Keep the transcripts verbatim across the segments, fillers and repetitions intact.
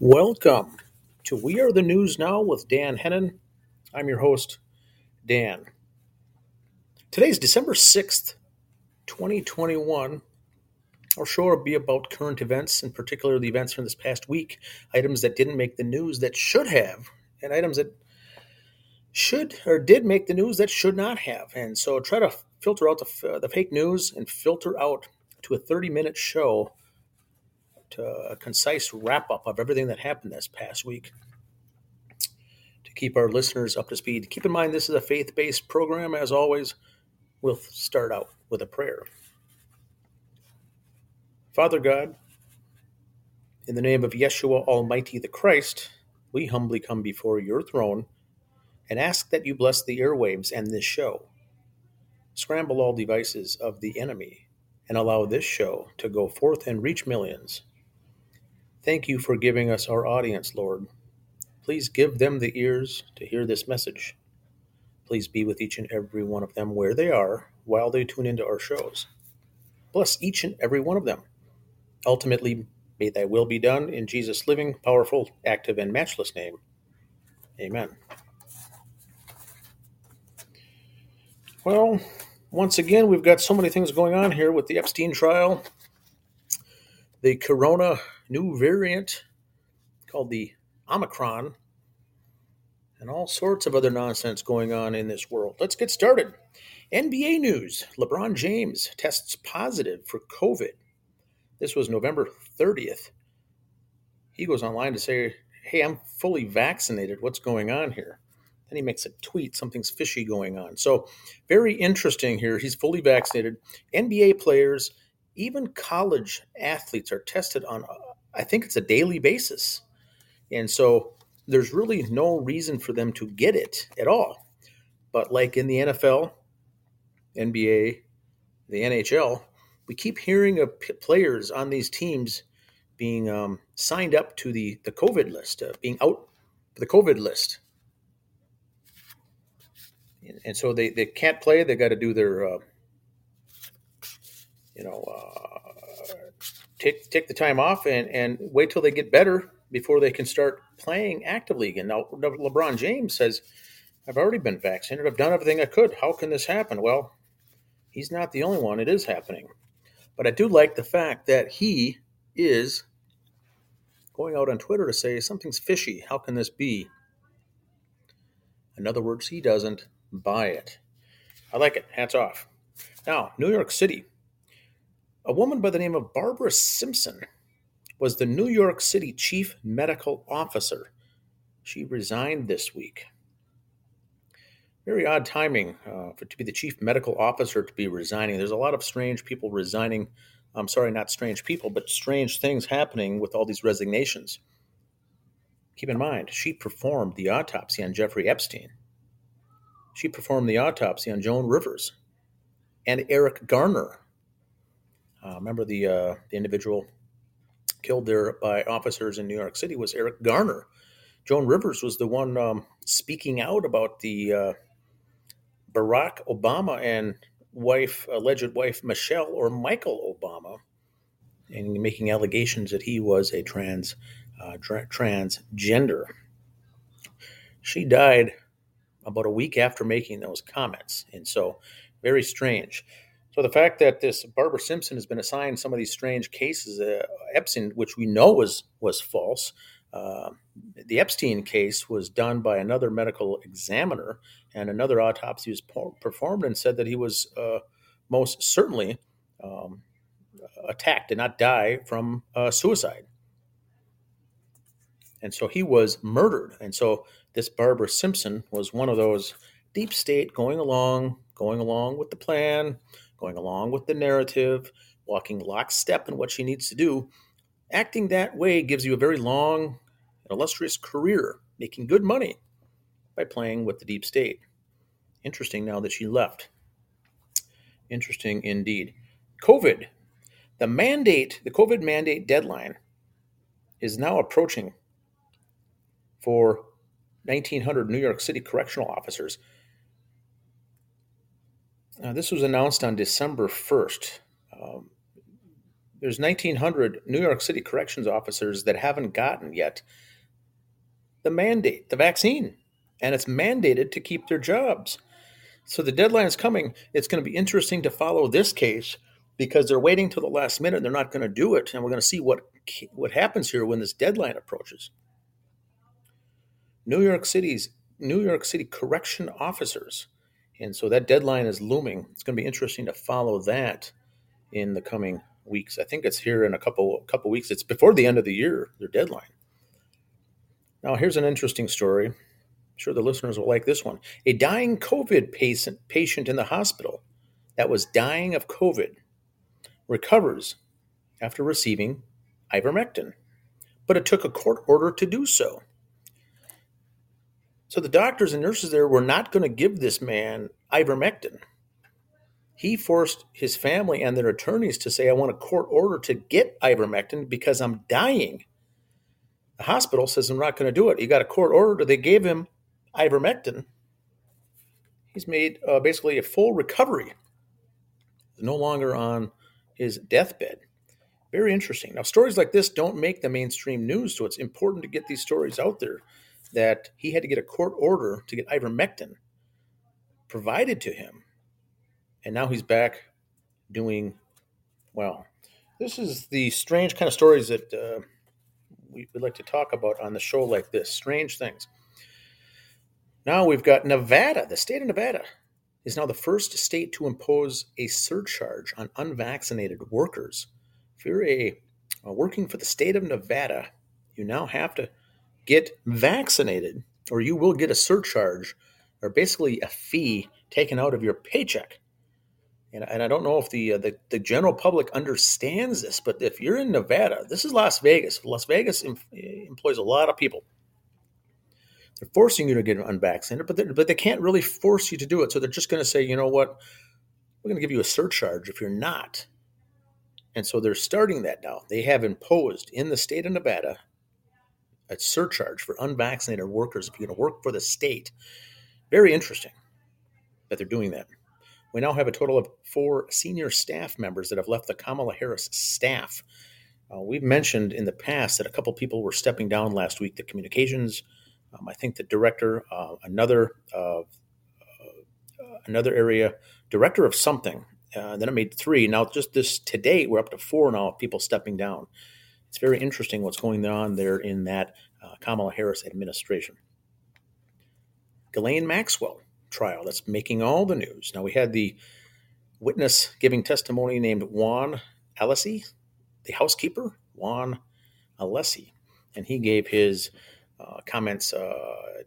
Welcome to We Are the News Now with Dan Hennon. I'm your host, Dan. Today's December sixth, twenty twenty-one. Our show will be about current events, in particular the events from this past week, items that didn't make the news that should have, and items that should or did make the news that should not have. And so try to filter out the, uh, the fake news and filter out to a thirty-minute show, to a concise wrap-up of everything that happened this past week to keep our listeners up to speed. Keep in mind, this is a faith-based program. As always, we'll start out with a prayer. Father God, in the name of Yeshua Almighty the Christ, we humbly come before your throne and ask that you bless the airwaves and this show. Scramble all devices of the enemy and allow this show to go forth and reach millions. Thank you for giving us our audience, Lord. Please give them the ears to hear this message. Please be with each and every one of them where they are while they tune into our shows. Bless each and every one of them. Ultimately, may thy will be done in Jesus' living, powerful, active, and matchless name. Amen. Well, once again, we've got so many things going on here with the Epstein trial, the corona new variant called the Omicron, and all sorts of other nonsense going on in this world. Let's get started. N B A news. LeBron James tests positive for COVID. This was November thirtieth. He goes online to say, hey, I'm fully vaccinated. What's going on here? Then he makes a tweet. Something's fishy going on. So very interesting here. He's fully vaccinated. N B A players, even college athletes are tested on, I think it's a daily basis. And so there's really no reason for them to get it at all. But like in the N F L, N B A, the N H L, we keep hearing of players on these teams being um, signed up to the, the COVID list, uh, being out for the COVID list. And so they, they can't play. They got to do their, uh, you know, uh, take take the time off and, and wait till they get better before they can start playing actively again. Now, LeBron James says, I've already been vaccinated. I've done everything I could. How can this happen? Well, he's not the only one. It is happening. But I do like the fact that he is going out on Twitter to say something's fishy. How can this be? In other words, he doesn't buy it. I like it. Hats off. Now, New York City. A woman by the name of Barbara Simpson was the New York City chief medical officer. She resigned this week. Very odd timing uh, for to be the chief medical officer to be resigning. There's a lot of strange people resigning. I'm sorry, not strange people, but strange things happening with all these resignations. Keep in mind, she performed the autopsy on Jeffrey Epstein. She performed the autopsy on Joan Rivers and Eric Garner. Uh, remember the, uh, the individual killed there by officers in New York City was Eric Garner. Joan Rivers was the one um, speaking out about the uh, Barack Obama and wife, alleged wife Michelle or Michael Obama, and making allegations that he was a trans. Uh, tra- transgender. She died about a week after making those comments. And so very strange. So the fact that this Barbara Simpson has been assigned some of these strange cases, uh, Epstein, which we know was, was false. Uh, the Epstein case was done by another medical examiner, and another autopsy was por- performed and said that he was uh, most certainly um, attacked and not die from uh, suicide. And so he was murdered. And so this Barbara Simpson was one of those deep state going along, going along with the plan, going along with the narrative, walking lockstep in what she needs to do, acting that way gives you a very long and illustrious career, making good money by playing with the deep state. Interesting now that she left. Interesting indeed. COVID. The mandate, the COVID mandate deadline is now approaching for nineteen hundred New York City correctional officers. Uh, this was announced on December first. Um, there's nineteen hundred New York City corrections officers that haven't gotten yet the mandate, the vaccine, and it's mandated to keep their jobs. So the deadline is coming. It's going to be interesting to follow this case because they're waiting till the last minute. They're not going to do it, and we're going to see what what happens here when this deadline approaches. New York City's New York City correction officers. And so that deadline is looming. It's going to be interesting to follow that in the coming weeks. I think it's here in a couple couple weeks. It's before the end of the year, their deadline. Now, here's an interesting story. I'm sure the listeners will like this one. A dying COVID patient, patient in the hospital that was dying of COVID recovers after receiving ivermectin, but it took a court order to do so. So the doctors and nurses there were not going to give this man ivermectin. He forced his family and their attorneys to say, I want a court order to get ivermectin because I'm dying. The hospital says, I'm not going to do it. He got a court order. They gave him ivermectin. He's made uh, basically a full recovery. He's no longer on his deathbed. Very interesting. Now, stories like this don't make the mainstream news, so it's important to get these stories out there. That he had to get a court order to get ivermectin provided to him. And now he's back doing well. This is the strange kind of stories that uh, we would like to talk about on the show like this, strange things. Now we've got Nevada, the state of Nevada, is now the first state to impose a surcharge on unvaccinated workers. If you're a, a working for the state of Nevada, you now have to get vaccinated, or you will get a surcharge, or basically a fee taken out of your paycheck. And, and I don't know if the, uh, the the general public understands this, but if you're in Nevada, this is Las Vegas. Las Vegas em- employs a lot of people. They're forcing you to get unvaccinated, but they, but they can't really force you to do it. So they're just going to say, you know what, we're going to give you a surcharge if you're not. And so they're starting that now. They have imposed in the state of Nevada a surcharge for unvaccinated workers if you're going to work for the state. Very interesting that they're doing that. We now have a total of four senior staff members that have left the Kamala Harris staff. Uh, we've mentioned in the past that a couple people were stepping down last week, the communications, um, I think the director, uh, another uh, uh, another area, director of something. Uh, then it made three. Now just this today, we're up to four now of people stepping down. It's very interesting what's going on there in that uh, Kamala Harris administration. Ghislaine Maxwell trial, that's making all the news. Now, we had the witness giving testimony named Juan Alessi, the housekeeper, Juan Alessi, and he gave his uh, comments uh,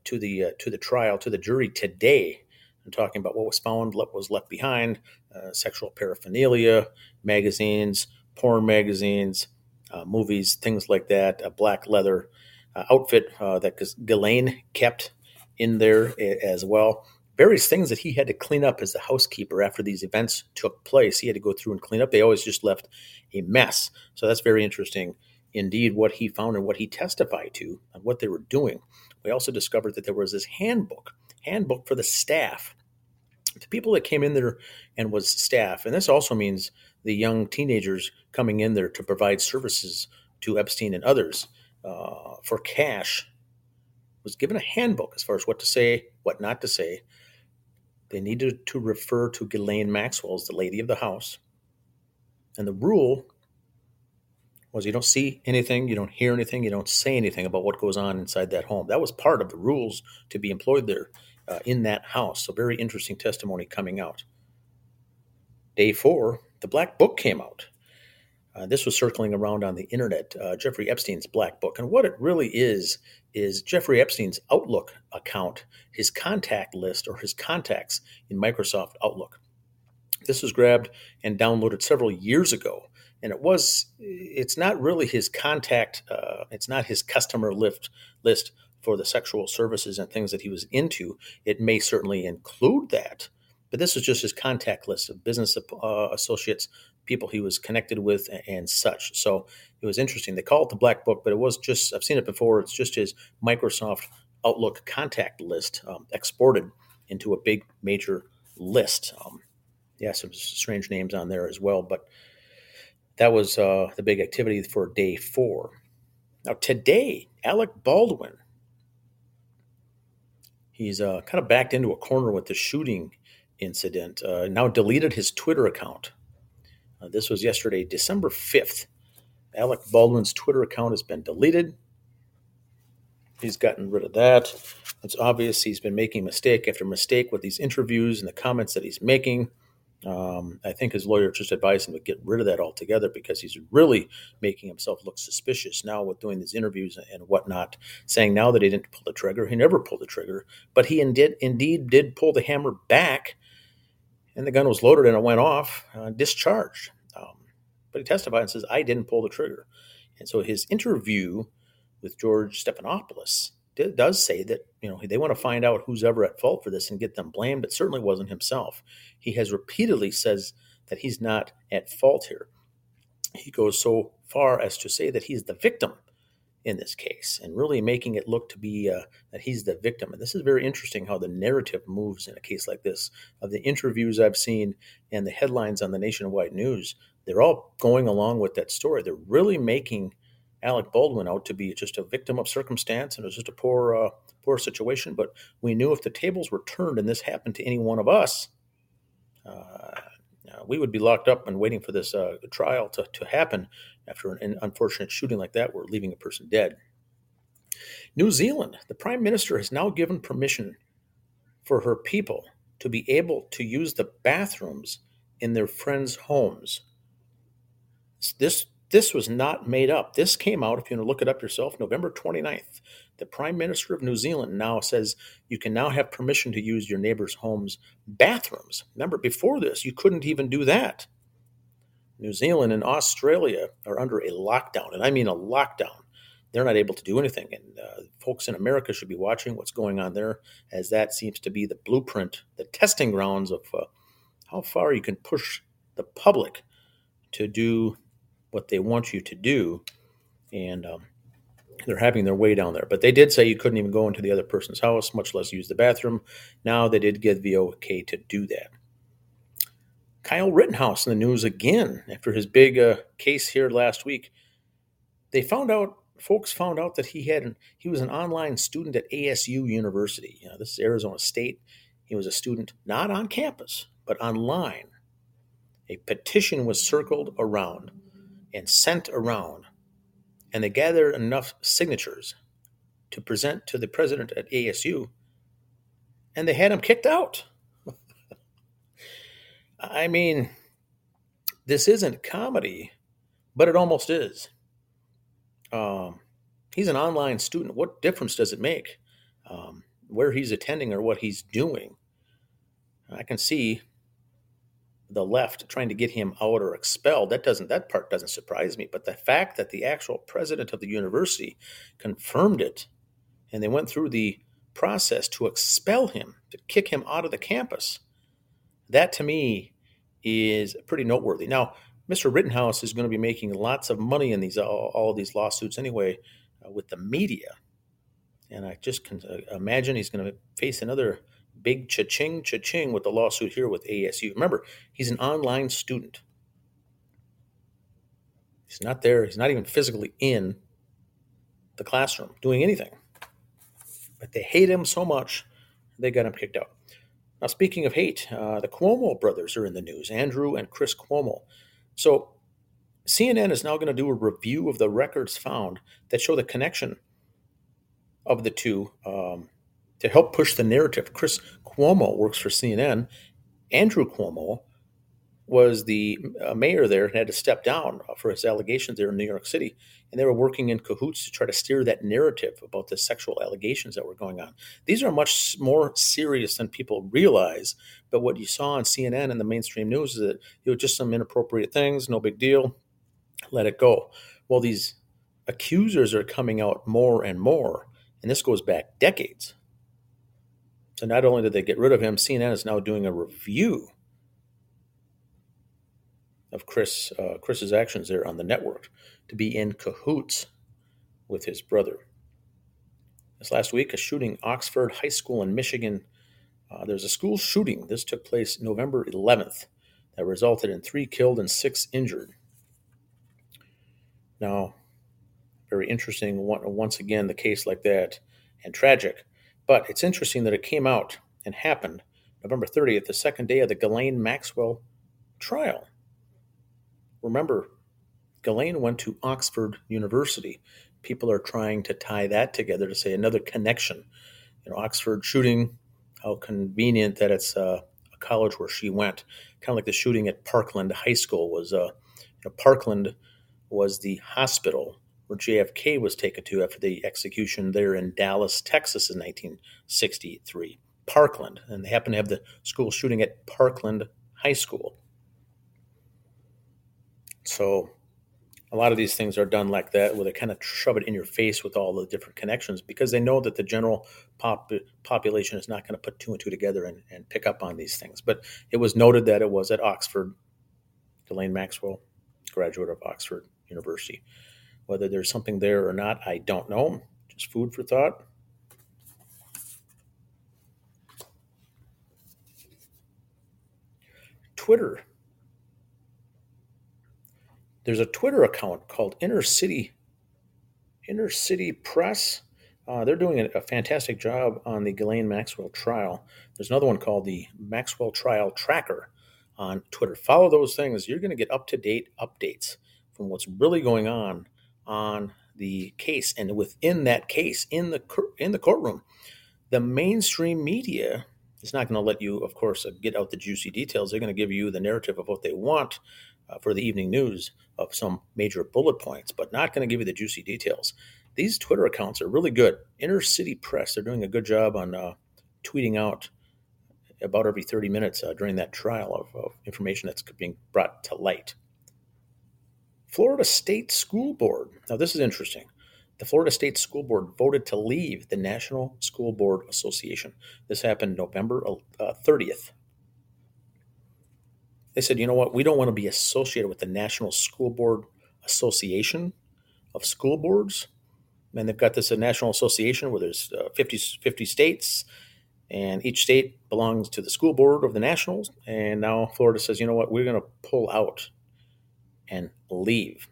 to the uh, to the trial, to the jury today. I'm talking about what was found, what was left behind, uh, sexual paraphernalia, magazines, porn magazines, Uh, movies, things like that, a black leather uh, outfit uh, that Ghislaine kept in there as well. Various things that he had to clean up as the housekeeper after these events took place. He had to go through and clean up. They always just left a mess. So that's very interesting indeed what he found and what he testified to and what they were doing. We also discovered that there was this handbook, handbook for the staff, the people that came in there and was staff. And this also means the young teenagers coming in there to provide services to Epstein and others uh, for cash, was given a handbook as far as what to say, what not to say. They needed to refer to Ghislaine Maxwell as the lady of the house. And the rule was you don't see anything, you don't hear anything, you don't say anything about what goes on inside that home. That was part of the rules to be employed there uh, in that house. So very interesting testimony coming out. Day four, the Black Book came out. Uh, this was circling around on the internet, uh, Jeffrey Epstein's Black Book. And what it really is, is Jeffrey Epstein's Outlook account, his contact list or his contacts in Microsoft Outlook. This was grabbed and downloaded several years ago And it was, it's not really his contact, uh, it's not his customer lift, list for the sexual services and things that he was into. It may certainly include that, but this was just his contact list of business uh, associates, people he was connected with and such. So it was interesting. They call it the Black Book, but it was just, I've seen it before, it's just his Microsoft Outlook contact list um, exported into a big major list. Um, yeah, some strange names on there as well, but that was uh, the big activity for day four. Now today, Alec Baldwin, he's uh, kind of backed into a corner with the shooting incident, uh, now deleted his Twitter account. Uh, this was yesterday, December fifth. Alec Baldwin's Twitter account has been deleted. He's gotten rid of that. It's obvious he's been making mistake after mistake with these interviews and the comments that he's making. Um, I think his lawyer just advised him to get rid of that altogether because he's really making himself look suspicious now with doing these interviews and whatnot, saying now that he didn't pull the trigger. He never pulled the trigger, but he indeed, indeed did pull the hammer back, and the gun was loaded and it went off, uh, discharged. Um, but he testified and says, I didn't pull the trigger. And so his interview with George Stephanopoulos did, does say that, you know, they want to find out who's ever at fault for this and get them blamed. It certainly wasn't himself. He has repeatedly says that he's not at fault here. He goes so far as to say that he's the victim in this case and really making it look to be uh, that he's the victim. And this is very interesting how the narrative moves in a case like this. Of the interviews I've seen and the headlines on the nationwide news, they're all going along with that story. They're really making Alec Baldwin out to be just a victim of circumstance, and it was just a poor uh, poor situation. But we knew if the tables were turned and this happened to any one of us, uh, we would be locked up and waiting for this uh, trial to, to happen after an unfortunate shooting like that. We're leaving a person dead. New Zealand, the Prime Minister has now given permission for her people to be able to use the bathrooms in their friends' homes. This This was not made up. This came out, if you want to look it up yourself, November twenty-ninth. The Prime Minister of New Zealand now says you can now have permission to use your neighbor's home's bathrooms. Remember, before this, you couldn't even do that. New Zealand and Australia are under a lockdown, and I mean a lockdown. They're not able to do anything, and uh, folks in America should be watching what's going on there, as that seems to be the blueprint, the testing grounds of uh, how far you can push the public to do what they want you to do, and um, they're having their way down there. But they did say you couldn't even go into the other person's house, much less use the bathroom. Now they did get the okay to do that. Kyle Rittenhouse in the news again after his big uh, case here last week. They found out, folks found out that he had an, he was an online student at A S U University. You know, this is Arizona State. He was a student not on campus, but online. A petition was circled around and sent around, and they gathered enough signatures to present to the president at A S U, and they had him kicked out. I mean, this isn't comedy, but it almost is. Um, he's an online student. What difference does it make um, where he's attending or what he's doing? I can see the left trying to get him out or expelled. That doesn't, that part doesn't surprise me, but the fact that the actual president of the university confirmed it and they went through the process to expel him, to kick him out of the campus, that to me is pretty noteworthy. Now, Mister Rittenhouse is going to be making lots of money in these, all, all these lawsuits anyway, uh, with the media. And I just can imagine he's going to face another big cha-ching, cha-ching with the lawsuit here with A S U. Remember, he's an online student. He's not there. He's not even physically in the classroom doing anything. But they hate him so much, they got him kicked out. Now, speaking of hate, uh, the Cuomo brothers are in the news, Andrew and Chris Cuomo. So C N N is now going to do a review of the records found that show the connection of the two um to help push the narrative. Chris Cuomo works for C N N. Andrew Cuomo was the mayor there and had to step down for his allegations there in New York City. And they were working in cahoots to try to steer that narrative about the sexual allegations that were going on. These are much more serious than people realize. But what you saw on C N N and the mainstream news is that it was just some inappropriate things, no big deal. let it go. Well, these accusers are coming out more and more, and this goes back decades. So not only did they get rid of him, C N N is now doing a review of Chris uh, Chris's actions there on the network to be in cahoots with his brother. This last week, a shooting at Oxford High School in Michigan. Uh, there's a school shooting. This took place November eleventh that resulted in three killed and six injured. Now, very interesting, once again, the case like that, and tragic. But it's interesting that it came out and happened November thirtieth, the second day of the Ghislaine Maxwell trial. Remember, Ghislaine went to Oxford University. People are trying to tie that together to say another connection. You know, Oxford shooting, how convenient that it's uh, a college where she went. Kind of like the shooting at Parkland High School was, uh, you know, Parkland was the hospital where J F K was taken to after the execution there in Dallas, Texas in nineteen sixty-three. Parkland, and they happen to have the school shooting at Parkland High School. So a lot of these things are done like that, where they kind of shove it in your face with all the different connections, because they know that the general pop- population is not going to put two and two together and, and pick up on these things. But it was noted that it was at Oxford. Ghislaine Maxwell, graduate of Oxford University. Whether there's something there or not, I don't know. Just food for thought. Twitter. There's a Twitter account called Inner City, Inner City Press. Uh, they're doing a, a fantastic job on the Ghislaine Maxwell trial. There's another one called the Maxwell Trial Tracker on Twitter. Follow those things. You're going to get up-to-date updates from what's really going on on the case. And within that case, in the in the courtroom, the mainstream media is not going to let you, of course, get out the juicy details. They're going to give you the narrative of what they want for the evening news of some major bullet points, but not going to give you the juicy details. These Twitter accounts are really good. Inner City Press, they're doing a good job on uh, tweeting out about every thirty minutes uh, during that trial of, of information that's being brought to light. Florida State School Board. Now, this is interesting. The Florida State School Board voted to leave the National School Board Association. This happened November thirtieth. They said, you know what, we don't want to be associated with the National School Board Association of School Boards. And they've got this a national association where there's uh, fifty, fifty states, and each state belongs to the school board of the nationals. And now Florida says, you know what, we're going to pull out and leave.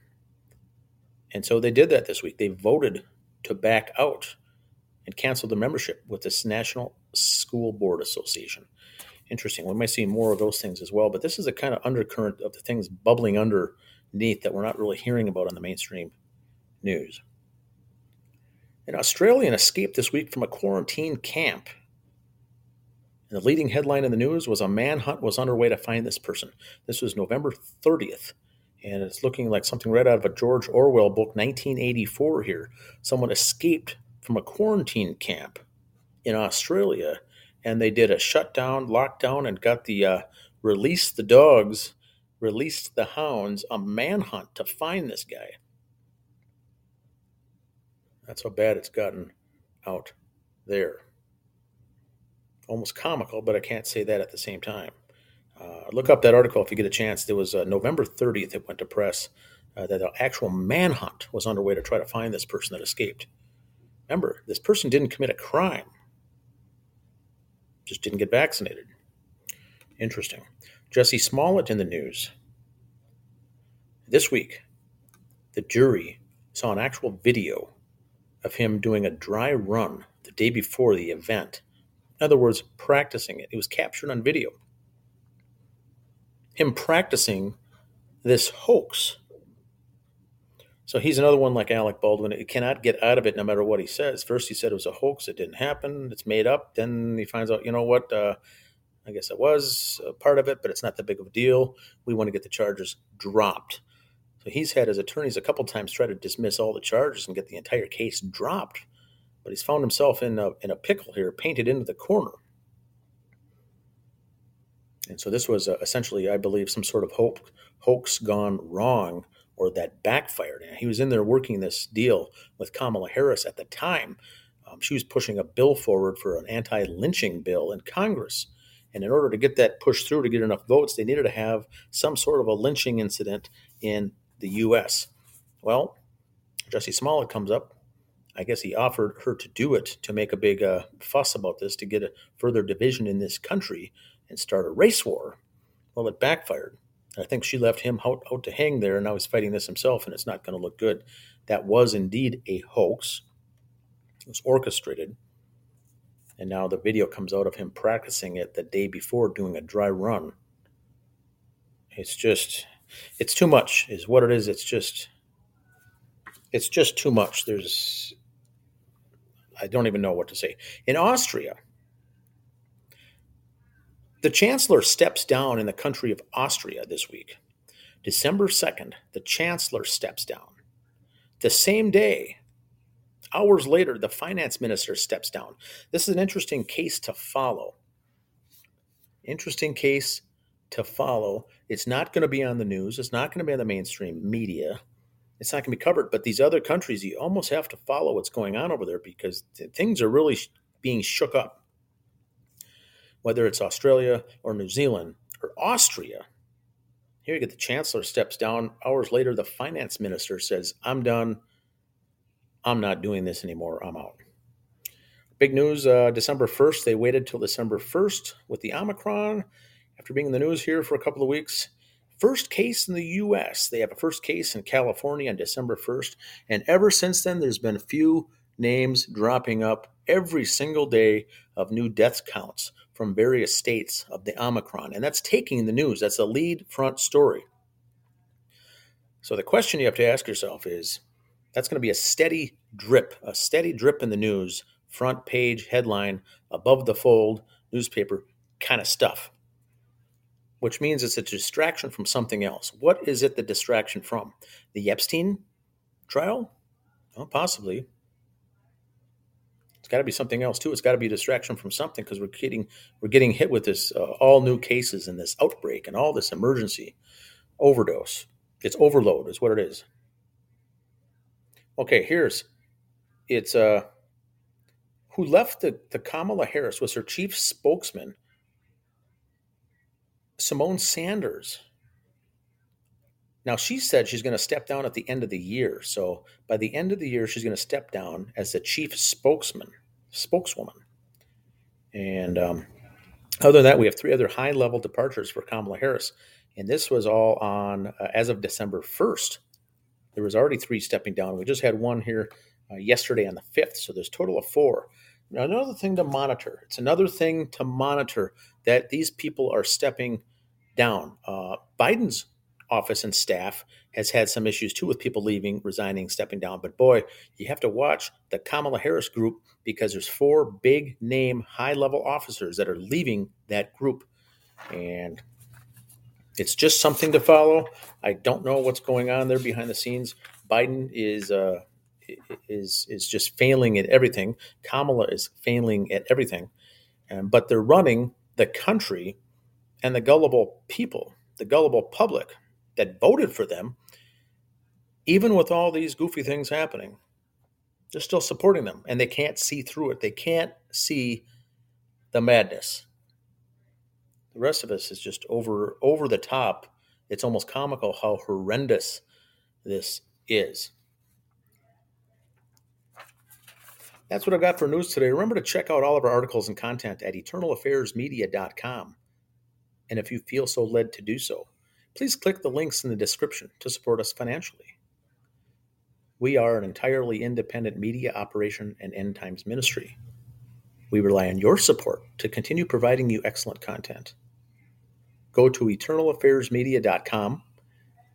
And so they did that this week. They voted to back out and cancel the membership with this National School Board Association. Interesting. We might see more of those things as well, but this is the kind of undercurrent of the things bubbling underneath that we're not really hearing about on the mainstream news. An Australian escaped this week from a quarantine camp. And the leading headline in the news was a manhunt was underway to find this person. This was November thirtieth, and it's looking like something right out of a George Orwell book, nineteen eighty-four here. Someone escaped from a quarantine camp in Australia, and they did a shutdown, lockdown, and got the uh, release the dogs, released the hounds, a manhunt to find this guy. That's how bad it's gotten out there. Almost comical, but I can't say that at the same time. Uh, look up that article if you get a chance. There was uh, November thirtieth, it went to press, uh, that the actual manhunt was underway to try to find this person that escaped. Remember, this person didn't commit a crime. Just didn't get vaccinated. Interesting. Jesse Smollett in the news. This week, the jury saw an actual video of him doing a dry run the day before the event. In other words, practicing it. It was captured on video. Him practicing this hoax. So he's another one like Alec Baldwin. He cannot get out of it no matter what he says. First he said it was a hoax. It didn't happen. It's made up. Then he finds out, you know what, uh, I guess it was a part of it, but it's not that big of a deal. We want to get the charges dropped. So he's had his attorneys a couple times try to dismiss all the charges and get the entire case dropped. But he's found himself in a, in a pickle here, painted into the corner. And so this was uh, essentially, I believe, some sort of hoax, hoax gone wrong, or that backfired. And he was in there working this deal with Kamala Harris at the time. Um, she was pushing a bill forward for an anti-lynching bill in Congress. And in order to get that pushed through to get enough votes, they needed to have some sort of a lynching incident in the U S. Well, Jesse Smollett comes up. I guess he offered her to do it to make a big uh, fuss about this, to get a further division in this country and start a race war. Well, it backfired. I think she left him out, out to hang there, and now he's fighting this himself, and it's not going to look good. That was indeed a hoax. It was orchestrated. And now the video comes out of him practicing it the day before, doing a dry run. It's just, it's too much is what it is. It's just, it's just too much. There's, I don't even know what to say. In Austria, the chancellor steps down in the country of Austria this week. December second, the chancellor steps down. The same day, hours later, the finance minister steps down. This is an interesting case to follow. Interesting case to follow. It's not going to be on the news. It's not going to be on the mainstream media. It's not going to be covered. But these other countries, you almost have to follow what's going on over there because things are really sh- being shook up. Whether it's Australia or New Zealand or Austria. Here you get the chancellor steps down. Hours later, the finance minister says, I'm done. I'm not doing this anymore. I'm out. Big news, uh, December first. They waited till December first with the Omicron. After being in the news here for a couple of weeks, first case in the U S. They have a first case in California on December first. And ever since then, there's been few names dropping up every single day of new death counts from various states of the Omicron. And that's taking the news. That's a lead front story. So the question you have to ask yourself is, that's going to be a steady drip, a steady drip in the news, front page, headline, above the fold, newspaper kind of stuff, which means it's a distraction from something else. What is it the distraction from? The Epstein trial? Well, possibly. It's got to be something else, too. It's got to be a distraction from something because we're getting, we're getting hit with this uh, all new cases and this outbreak and all this emergency overdose. It's overload is what it is. Okay, here's, it's, uh, who left the, the Kamala Harris was her chief spokesman, Simone Sanders. Now, she said she's going to step down at the end of the year. So by the end of the year, she's going to step down as the chief spokesman, spokeswoman. And um, other than that, we have three other high-level departures for Kamala Harris. And this was all on, uh, as of December first. There was already three stepping down. We just had one here uh, yesterday on the fifth, so there's a total of four. Now, another thing to monitor. It's another thing to monitor that these people are stepping down. Uh, Biden's office and staff has had some issues, too, with people leaving, resigning, stepping down. But, boy, you have to watch the Kamala Harris group because there's four big-name, high-level officers that are leaving that group. And it's just something to follow. I don't know what's going on there behind the scenes. Biden is uh, is is just failing at everything. Kamala is failing at everything. Um, but they're running the country and the gullible people, the gullible public that voted for them, even with all these goofy things happening, they're still supporting them. And they can't see through it. They can't see the madness. The rest of us is just over over the top. It's almost comical how horrendous this is. That's what I've got for news today. Remember to check out all of our articles and content at eternal affairs media dot com. And if you feel so led to do so, please click the links in the description to support us financially. We are an entirely independent media operation and end times ministry. We rely on your support to continue providing you excellent content. Go to eternal affairs media dot com,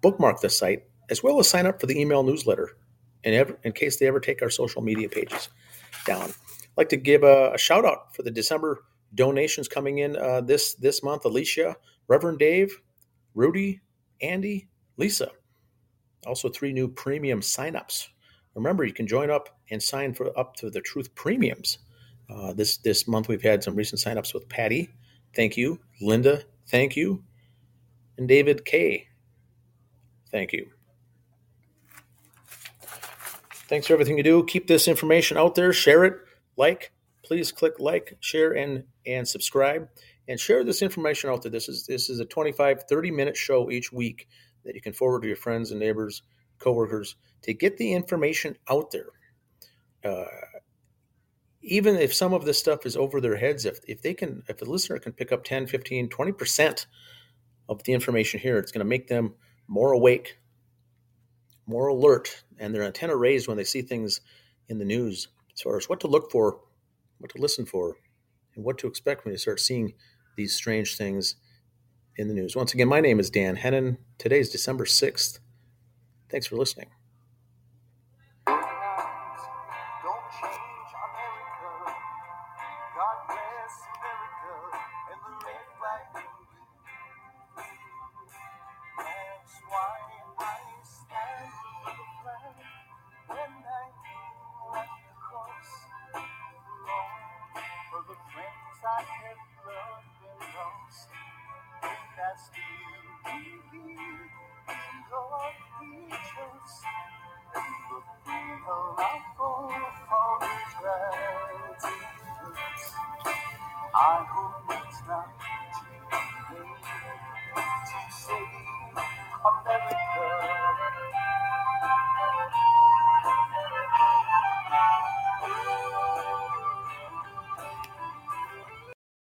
bookmark the site, as well as sign up for the email newsletter in, ever, in case they ever take our social media pages down. I'd like to give a, a shout-out for the December donations coming in uh, this, this month. Alicia, Reverend Dave, Rudy, Andy, Lisa. Also three new premium sign-ups. Remember, you can join up and sign for up to the Truth Premiums. Uh, this this month we've had some recent signups with Patty, thank you, Linda, thank you, and David K, thank you. Thanks for everything you do. Keep this information out there. Share it. Like. Please click like, share, and and subscribe. And share this information out there. This is this is a twenty-five, thirty-minute show each week that you can forward to your friends and neighbors, coworkers, to get the information out there. Uh, even if some of this stuff is over their heads, if if they can, if a listener can pick up ten, fifteen, twenty percent of the information here, it's going to make them more awake, more alert, and their antenna raised when they see things in the news as far as what to look for, what to listen for, and what to expect when you start seeing these strange things in the news. Once again, my name is Dan Hennon. Today is December sixth. Thanks for listening. America.